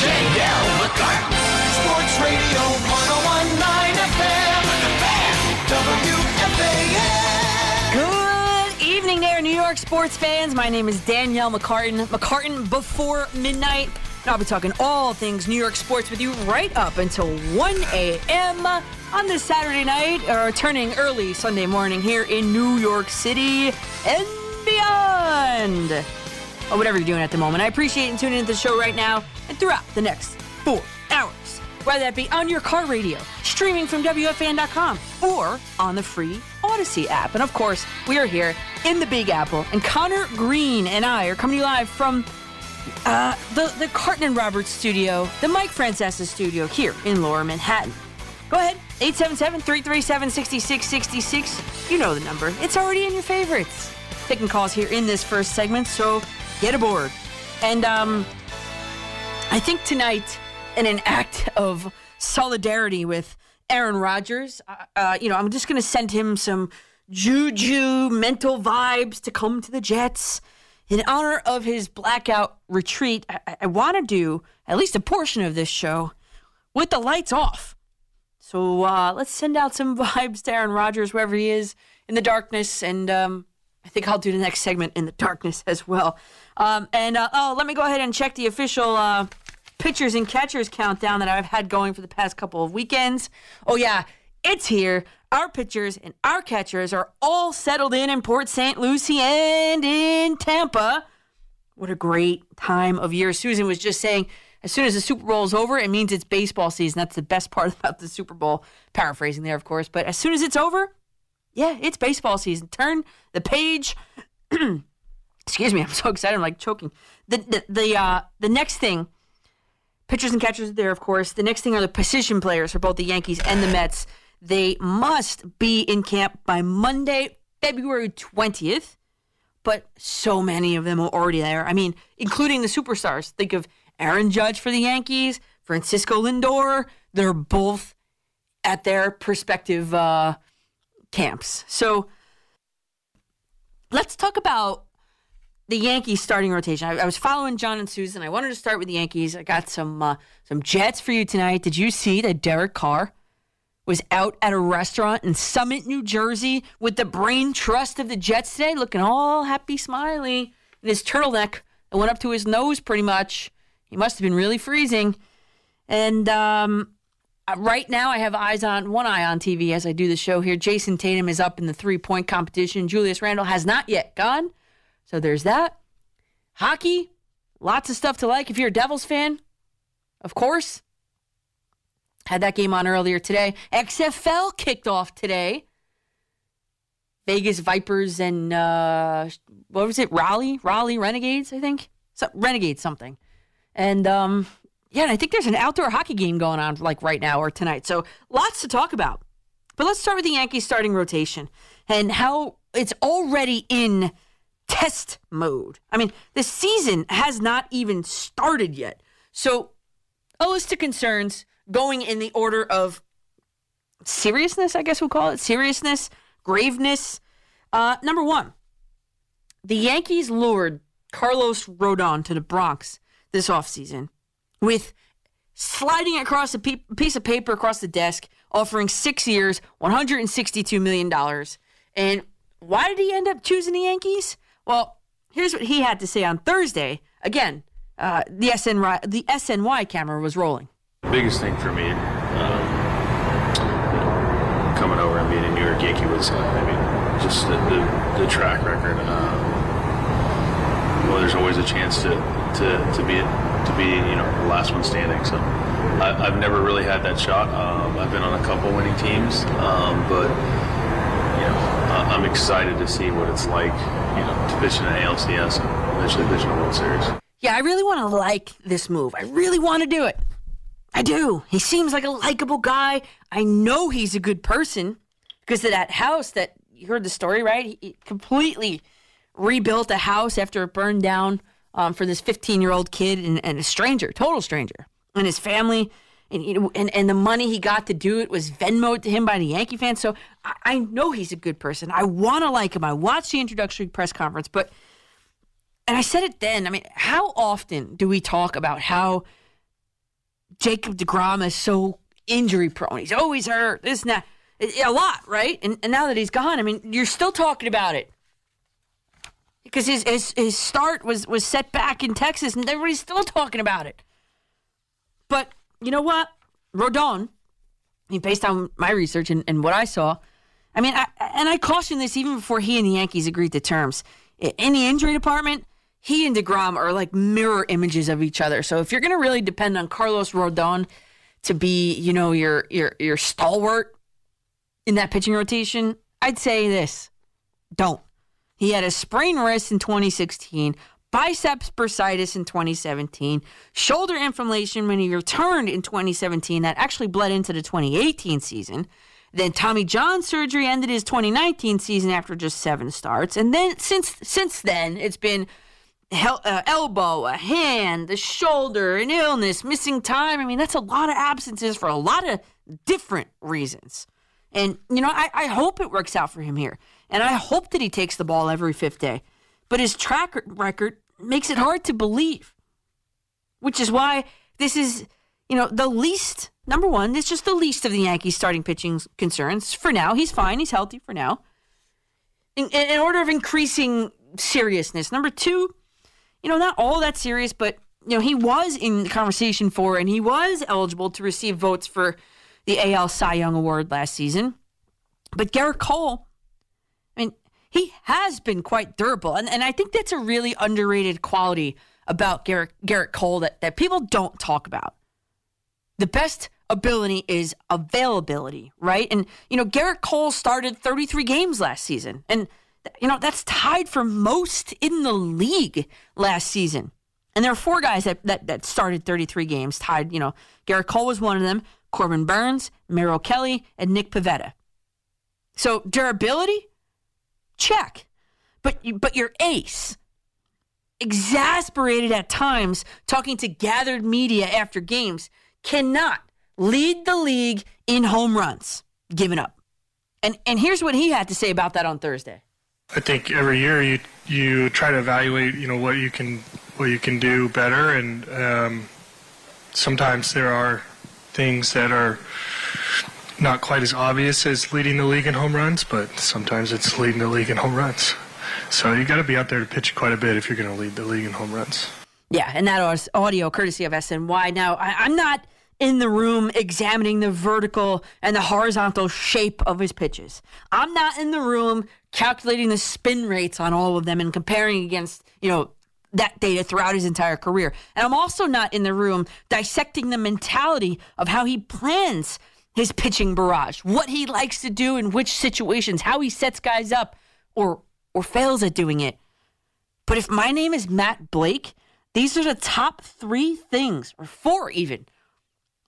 Danielle McCartan, Sports Radio 101.9 FM, The Fan, WFAN. Good evening there, New York sports fans. My name is Danielle McCartan. McCartan Before Midnight. And I'll be talking all things New York sports with you right up until 1 a.m. on this Saturday night, or turning early Sunday morning here in New York City and beyond. Or whatever you're doing at the moment. I appreciate you tuning into the show right now and throughout the next 4 hours. Whether that be on your car radio, streaming from WFAN.com, or on the free Odyssey app. And of course, we are here in the Big Apple. And Connor Green and I are coming to you live from the Carton and Roberts studio, the Mike Francesa studio here in Lower Manhattan. Go ahead, 877-337-6666. You know the number. It's already in your favorites. Picking calls here in this first segment, so get aboard. And I think tonight, in an act of solidarity with Aaron Rodgers, I'm just going to send him some juju mental vibes to come to the Jets. In honor of his blackout retreat, I want to do at least a portion of this show with the lights off. So let's send out some vibes to Aaron Rodgers, wherever he is, in the darkness. And I think I'll do the next segment in the darkness as well. Let me go ahead and check the official pitchers and catchers countdown that I've had going for the past couple of weekends. Oh, yeah, it's here. Our pitchers and our catchers are all settled in Port St. Lucie and in Tampa. What a great time of year. Susan was just saying, as soon as the Super Bowl is over, it means it's baseball season. That's the best part about the Super Bowl. Paraphrasing there, of course. But as soon as it's over, yeah, it's baseball season. Turn the page. Excuse me, I'm so excited. I'm like choking. The next thing, pitchers and catchers are there, of course. The next thing are the position players for both the Yankees and the Mets. They must be in camp by Monday, February 20th, but so many of them are already there. I mean, including the superstars. Think of Aaron Judge for the Yankees, Francisco Lindor. They're both at their prospective camps. So let's talk about the Yankees starting rotation. I was following John and Susan. I wanted to start with the Yankees. I got some Jets for you tonight. Did you see that Derek Carr was out at a restaurant in Summit, New Jersey, with the brain trust of the Jets today, looking all happy, smiley, in his turtleneck that went up to his nose pretty much. He must have been really freezing. And right now I have one eye on TV as I do the show here. Jason Tatum is up in the three-point competition. Julius Randle has not yet gone. So there's that. Hockey, lots of stuff to like if you're a Devils fan, of course. Had that game on earlier today. XFL kicked off today. Vegas Vipers and, Raleigh Renegades, I think? Renegades something. And, and I think there's an outdoor hockey game going on, like, right now or tonight. So, lots to talk about. But let's start with the Yankees starting rotation and how it's already in test mode. I mean, the season has not even started yet. So, a list of concerns going in the order of seriousness, I guess we'll call it. Seriousness, graveness. Number one, the Yankees lured Carlos Rodon to the Bronx this offseason with sliding across a piece of paper across the desk, offering 6 years, $162 million. And why did he end up choosing the Yankees? Well, here's what he had to say on Thursday. Again, the SNY camera was rolling. Biggest thing for me, coming over and being a New York Yankee was, just the track record. Well, there's always a chance to be the last one standing. So I've never really had that shot. I've been on a couple winning teams, but I'm excited to see what it's like, to pitch in an ALCS and eventually pitch in a World Series. Yeah, I really want to like this move. I really want to do it. I do. He seems like a likable guy. I know he's a good person because of that house that you heard the story, right? He completely rebuilt a house after it burned down for this 15-year-old kid and a stranger, total stranger, and his family. And the money he got to do it was Venmoed to him by the Yankee fans. So I know he's a good person. I want to like him. I watched the introductory press conference, and I said it then. How often do we talk about how Jacob DeGrom is so injury prone? He's always hurt, this and that. A lot, right? And now that he's gone, you're still talking about it. Because his start was set back in Texas, and everybody's still talking about it. But you know what? Rodon, based on my research and what I saw, I cautioned this even before he and the Yankees agreed to terms. In the injury department, he and DeGrom are like mirror images of each other. So if you're going to really depend on Carlos Rodon to be, your stalwart in that pitching rotation, I'd say this. Don't. He had a sprained wrist in 2016, biceps bursitis in 2017, shoulder inflammation when he returned in 2017. That actually bled into the 2018 season. Then Tommy John surgery ended his 2019 season after just 7 starts. And then since then, it's been elbow, a hand, the shoulder, an illness, missing time. That's a lot of absences for a lot of different reasons. And, I hope it works out for him here. And I hope that he takes the ball every 5th day. But his track record makes it hard to believe, which is why this is, it's just the least of the Yankees' starting pitching concerns. For now, he's fine. He's healthy for now. In order of increasing seriousness. Number 2, not all that serious, but, he was in the conversation for and he was eligible to receive votes for the AL Cy Young Award last season. But Gerrit Cole, he has been quite durable. And I think that's a really underrated quality about Gerrit Cole that people don't talk about. The best ability is availability, right? And, Gerrit Cole started 33 games last season. And, that's tied for most in the league last season. And there are 4 guys that started 33 games tied. Gerrit Cole was one of them, Corbin Burns, Merrill Kelly, and Nick Pivetta. So durability? Check. But your ace, exasperated at times, talking to gathered media after games, cannot lead the league in home runs given up. And here's what he had to say about that on Thursday. I think every year you try to evaluate, what you can do better, and sometimes there are things that are not quite as obvious as leading the league in home runs, but sometimes it's leading the league in home runs. So you got to be out there to pitch quite a bit if you're going to lead the league in home runs. Yeah, and that was audio courtesy of SNY. Now, I'm not in the room examining the vertical and the horizontal shape of his pitches. I'm not in the room calculating the spin rates on all of them and comparing against, that data throughout his entire career. And I'm also not in the room dissecting the mentality of how he plans his pitching barrage, what he likes to do in which situations, how he sets guys up or fails at doing it. But if my name is Matt Blake, these are the top 3 things, or 4 even,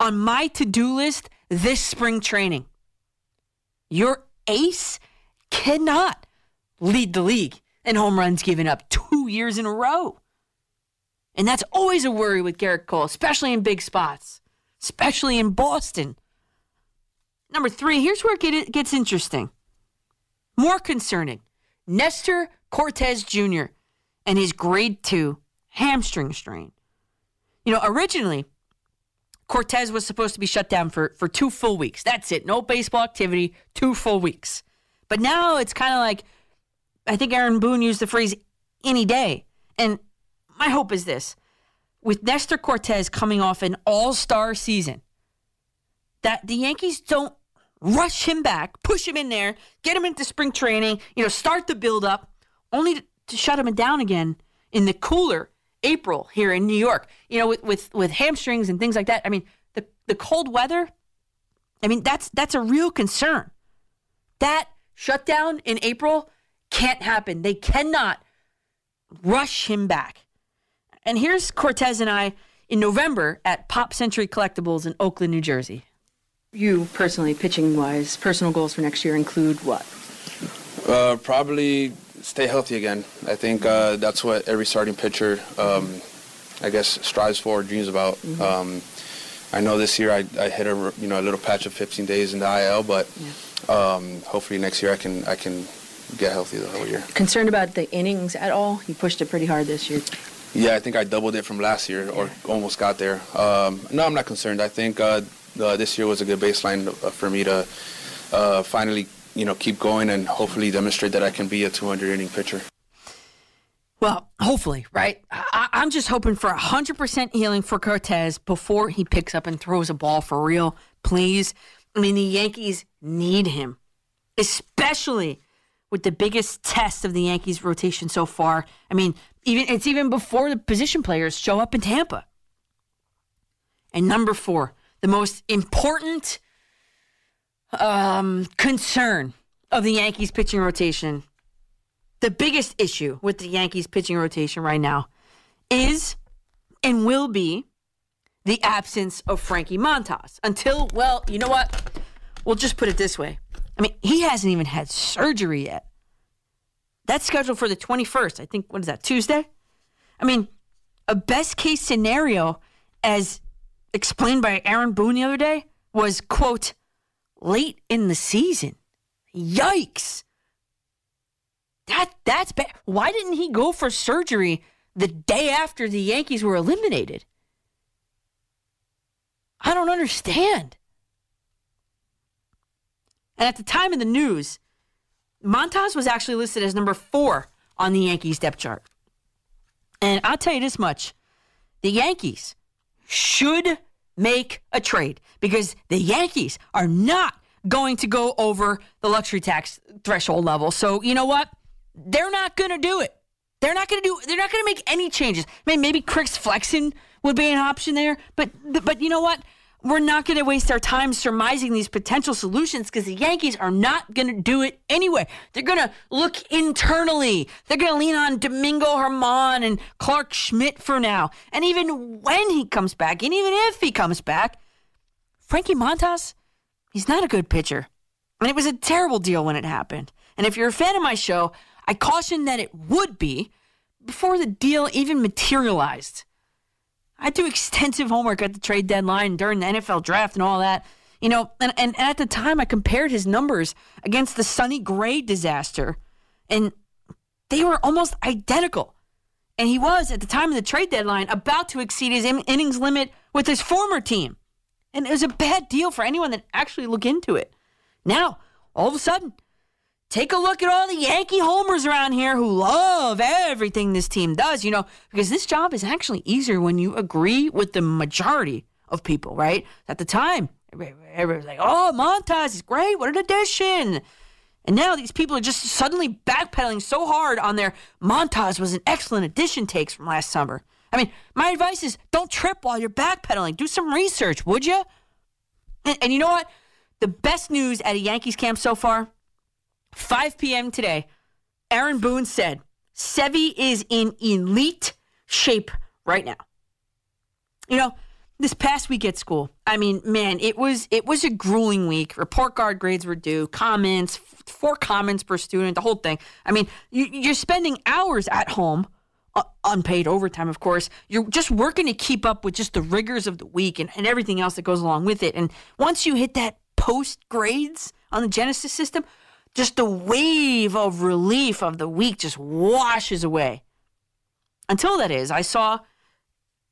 on my to-do list this spring training. Your ace cannot lead the league in home runs given up 2 years in a row. And that's always a worry with Gerrit Cole, especially in big spots, especially in Boston. Number 3, here's where it gets interesting. More concerning, Nestor Cortez Jr. and his grade 2 hamstring strain. Originally, Cortez was supposed to be shut down for 2 full weeks. That's it. No baseball activity, 2 full weeks. But now it's kind of like, I think Aaron Boone used the phrase, any day. And my hope is this. with Nestor Cortez coming off an all-star season, that the Yankees don't rush him back, push him in there, get him into spring training, start the build-up, only to shut him down again in the cooler April here in New York, with hamstrings and things like that. I mean, the cold weather, I mean, that's a real concern. That shutdown in April can't happen. They cannot rush him back. And here's Cortez and I in November at Pop Century Collectibles in Oakland, New Jersey. You personally, pitching-wise, personal goals for next year include what? Probably stay healthy again. I think that's what every starting pitcher, I guess, strives for, dreams about. Mm-hmm. I know this year I hit a little patch of 15 days in the IL, but hopefully next year I can get healthy the whole year. Concerned about the innings at all? You pushed it pretty hard this year. Yeah, I think I doubled it from last year or almost got there. No, I'm not concerned. I think this year was a good baseline for me to finally, keep going and hopefully demonstrate that I can be a 200-inning pitcher. Well, hopefully, right? I'm just hoping for 100% healing for Cortez before he picks up and throws a ball for real, please. I mean, the Yankees need him, especially with the biggest test of the Yankees' rotation so far. I mean, it's even before the position players show up in Tampa. And number 4, the most important concern of the Yankees' pitching rotation, the biggest issue with the Yankees' pitching rotation right now is and will be the absence of Frankie Montas. Until, well, you know what? We'll just put it this way. I mean, he hasn't even had surgery yet. That's scheduled for the 21st. I think, what is that, Tuesday? I mean, a best-case scenario, as explained by Aaron Boone the other day, was, quote, late in the season. Yikes. That's bad. Why didn't he go for surgery the day after the Yankees were eliminated? I don't understand. And at the time of the news, Montas was actually listed as number 4 on the Yankees depth chart. And I'll tell you this much. The Yankees should make a trade because the Yankees are not going to go over the luxury tax threshold level. So you know what? They're not going to do it. They're not going to make any changes. I mean, maybe Crix Flexen would be an option there, but you know what? We're not going to waste our time surmising these potential solutions because the Yankees are not going to do it anyway. They're going to look internally. They're going to lean on Domingo Herman and Clark Schmidt for now. And even when he comes back, and even if he comes back, Frankie Montas, he's not a good pitcher. And it was a terrible deal when it happened. And if you're a fan of my show, I cautioned that it would be before the deal even materialized. I do extensive homework at the trade deadline during the NFL draft and all that. And at the time, I compared his numbers against the Sonny Gray disaster, and they were almost identical. And he was, at the time of the trade deadline, about to exceed his innings limit with his former team. And it was a bad deal for anyone that actually looked into it. Now, all of a sudden, take a look at all the Yankee homers around here who love everything this team does, because this job is actually easier when you agree with the majority of people, right? At the time, everybody was like, oh, Montas is great. What an addition. And now these people are just suddenly backpedaling so hard on their Montas was an excellent addition takes from last summer. I mean, my advice is don't trip while you're backpedaling. Do some research, would you? And you know what? The best news at a Yankees camp so far, 5 p.m. today, Aaron Boone said, Sevy is in elite shape right now. This past week at school, I mean, man, it was a grueling week. Report card grades were due, comments, 4 comments per student, the whole thing. I mean, you're spending hours at home, unpaid overtime, of course. You're just working to keep up with just the rigors of the week and everything else that goes along with it. And once you hit that post-grades on the Genesis system, just the wave of relief of the week just washes away. Until that is, I saw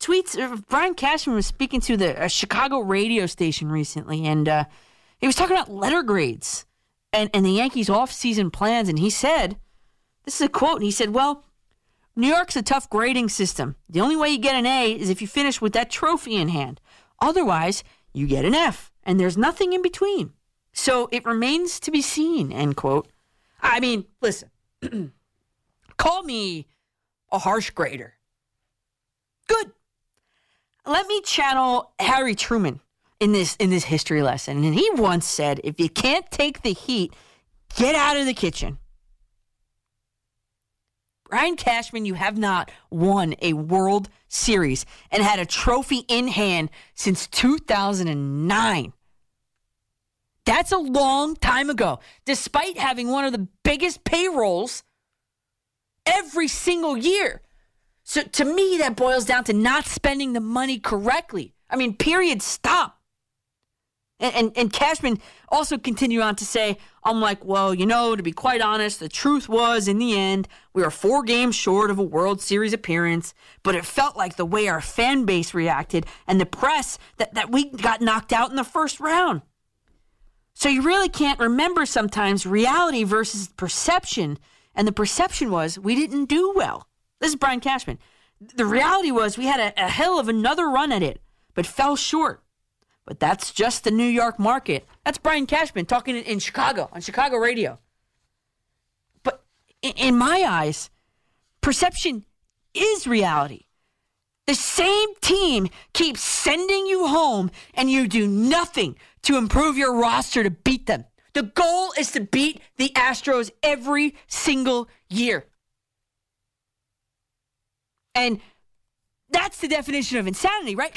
tweets. Brian Cashman was speaking to the Chicago radio station recently, and he was talking about letter grades and the Yankees' off-season plans, and he said, this is a quote, and he said, well, New York's a tough grading system. The only way you get an A is if you finish with that trophy in hand. Otherwise, you get an F, and there's nothing in between. So it remains to be seen, end quote. I mean, listen, call me a harsh grader. Good. Let me channel Harry Truman in this history lesson. And he once said, if you can't take the heat, get out of the kitchen. Brian Cashman, you have not won a World Series and had a trophy in hand since 2009. That's a long time ago, despite having one of the biggest payrolls every single year. So to me, that boils down to not spending the money correctly. I mean, period, stop. And Cashman also continued on to say, I'm like, well, you know, to be quite honest, the truth was, in the end, we were 4 games short of a World Series appearance, but it felt like the way our fan base reacted and the press that we got knocked out in the first round. So you really can't remember sometimes reality versus perception, and the perception was we didn't do well. This is Brian Cashman. The reality was we had a hell of another run at it, but fell short. But that's just the New York market. That's Brian Cashman talking in Chicago, on Chicago radio. But in my eyes, perception is reality. The same team keeps sending you home, and you do nothing to improve your roster to beat them. The goal is to beat the Astros every single year. And that's the definition of insanity, right?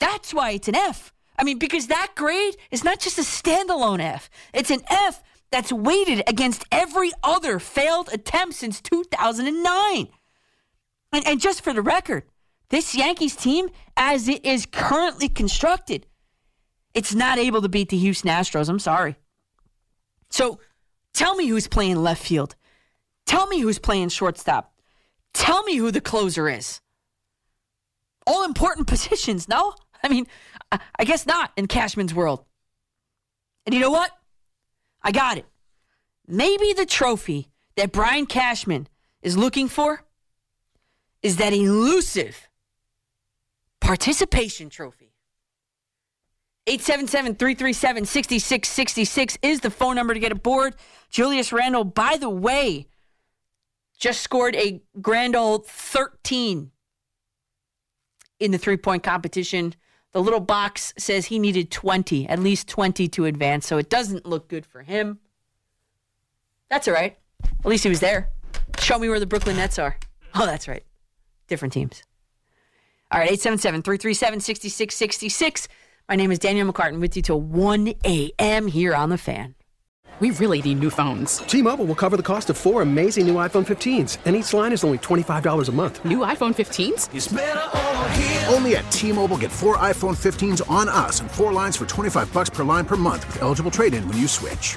That's why it's an F. I mean, because that grade is not just a standalone F. It's an F that's weighted against every other failed attempt since 2009. And just for the record, this Yankees team, as it is currently constructed, it's not able to beat the Houston Astros. I'm sorry. So tell me who's playing left field. Tell me who's playing shortstop. Tell me who the closer is. All important positions, no? I mean, I guess not in Cashman's world. And you know what? I got it. Maybe the trophy that Brian Cashman is looking for is that elusive participation trophy. 877-337-6666 is the phone number to get aboard. Julius Randle, by the way, just scored a grand old 13 in the three-point competition. The little box says he needed 20, at least 20 to advance, so it doesn't look good for him. That's all right. At least he was there. Show me where the Brooklyn Nets are. Oh, that's right. Different teams. All right, 877-337-6666. My name is Danielle McCartan with you till 1 a.m. here on The Fan. We really need new phones. T-Mobile will cover the cost of 4 amazing new iPhone 15s, and each line is only $25 a month. New iPhone 15s? It's better over here. Only at T-Mobile, get 4 iPhone 15s on us and 4 lines for $25 per line per month with eligible trade-in when you switch.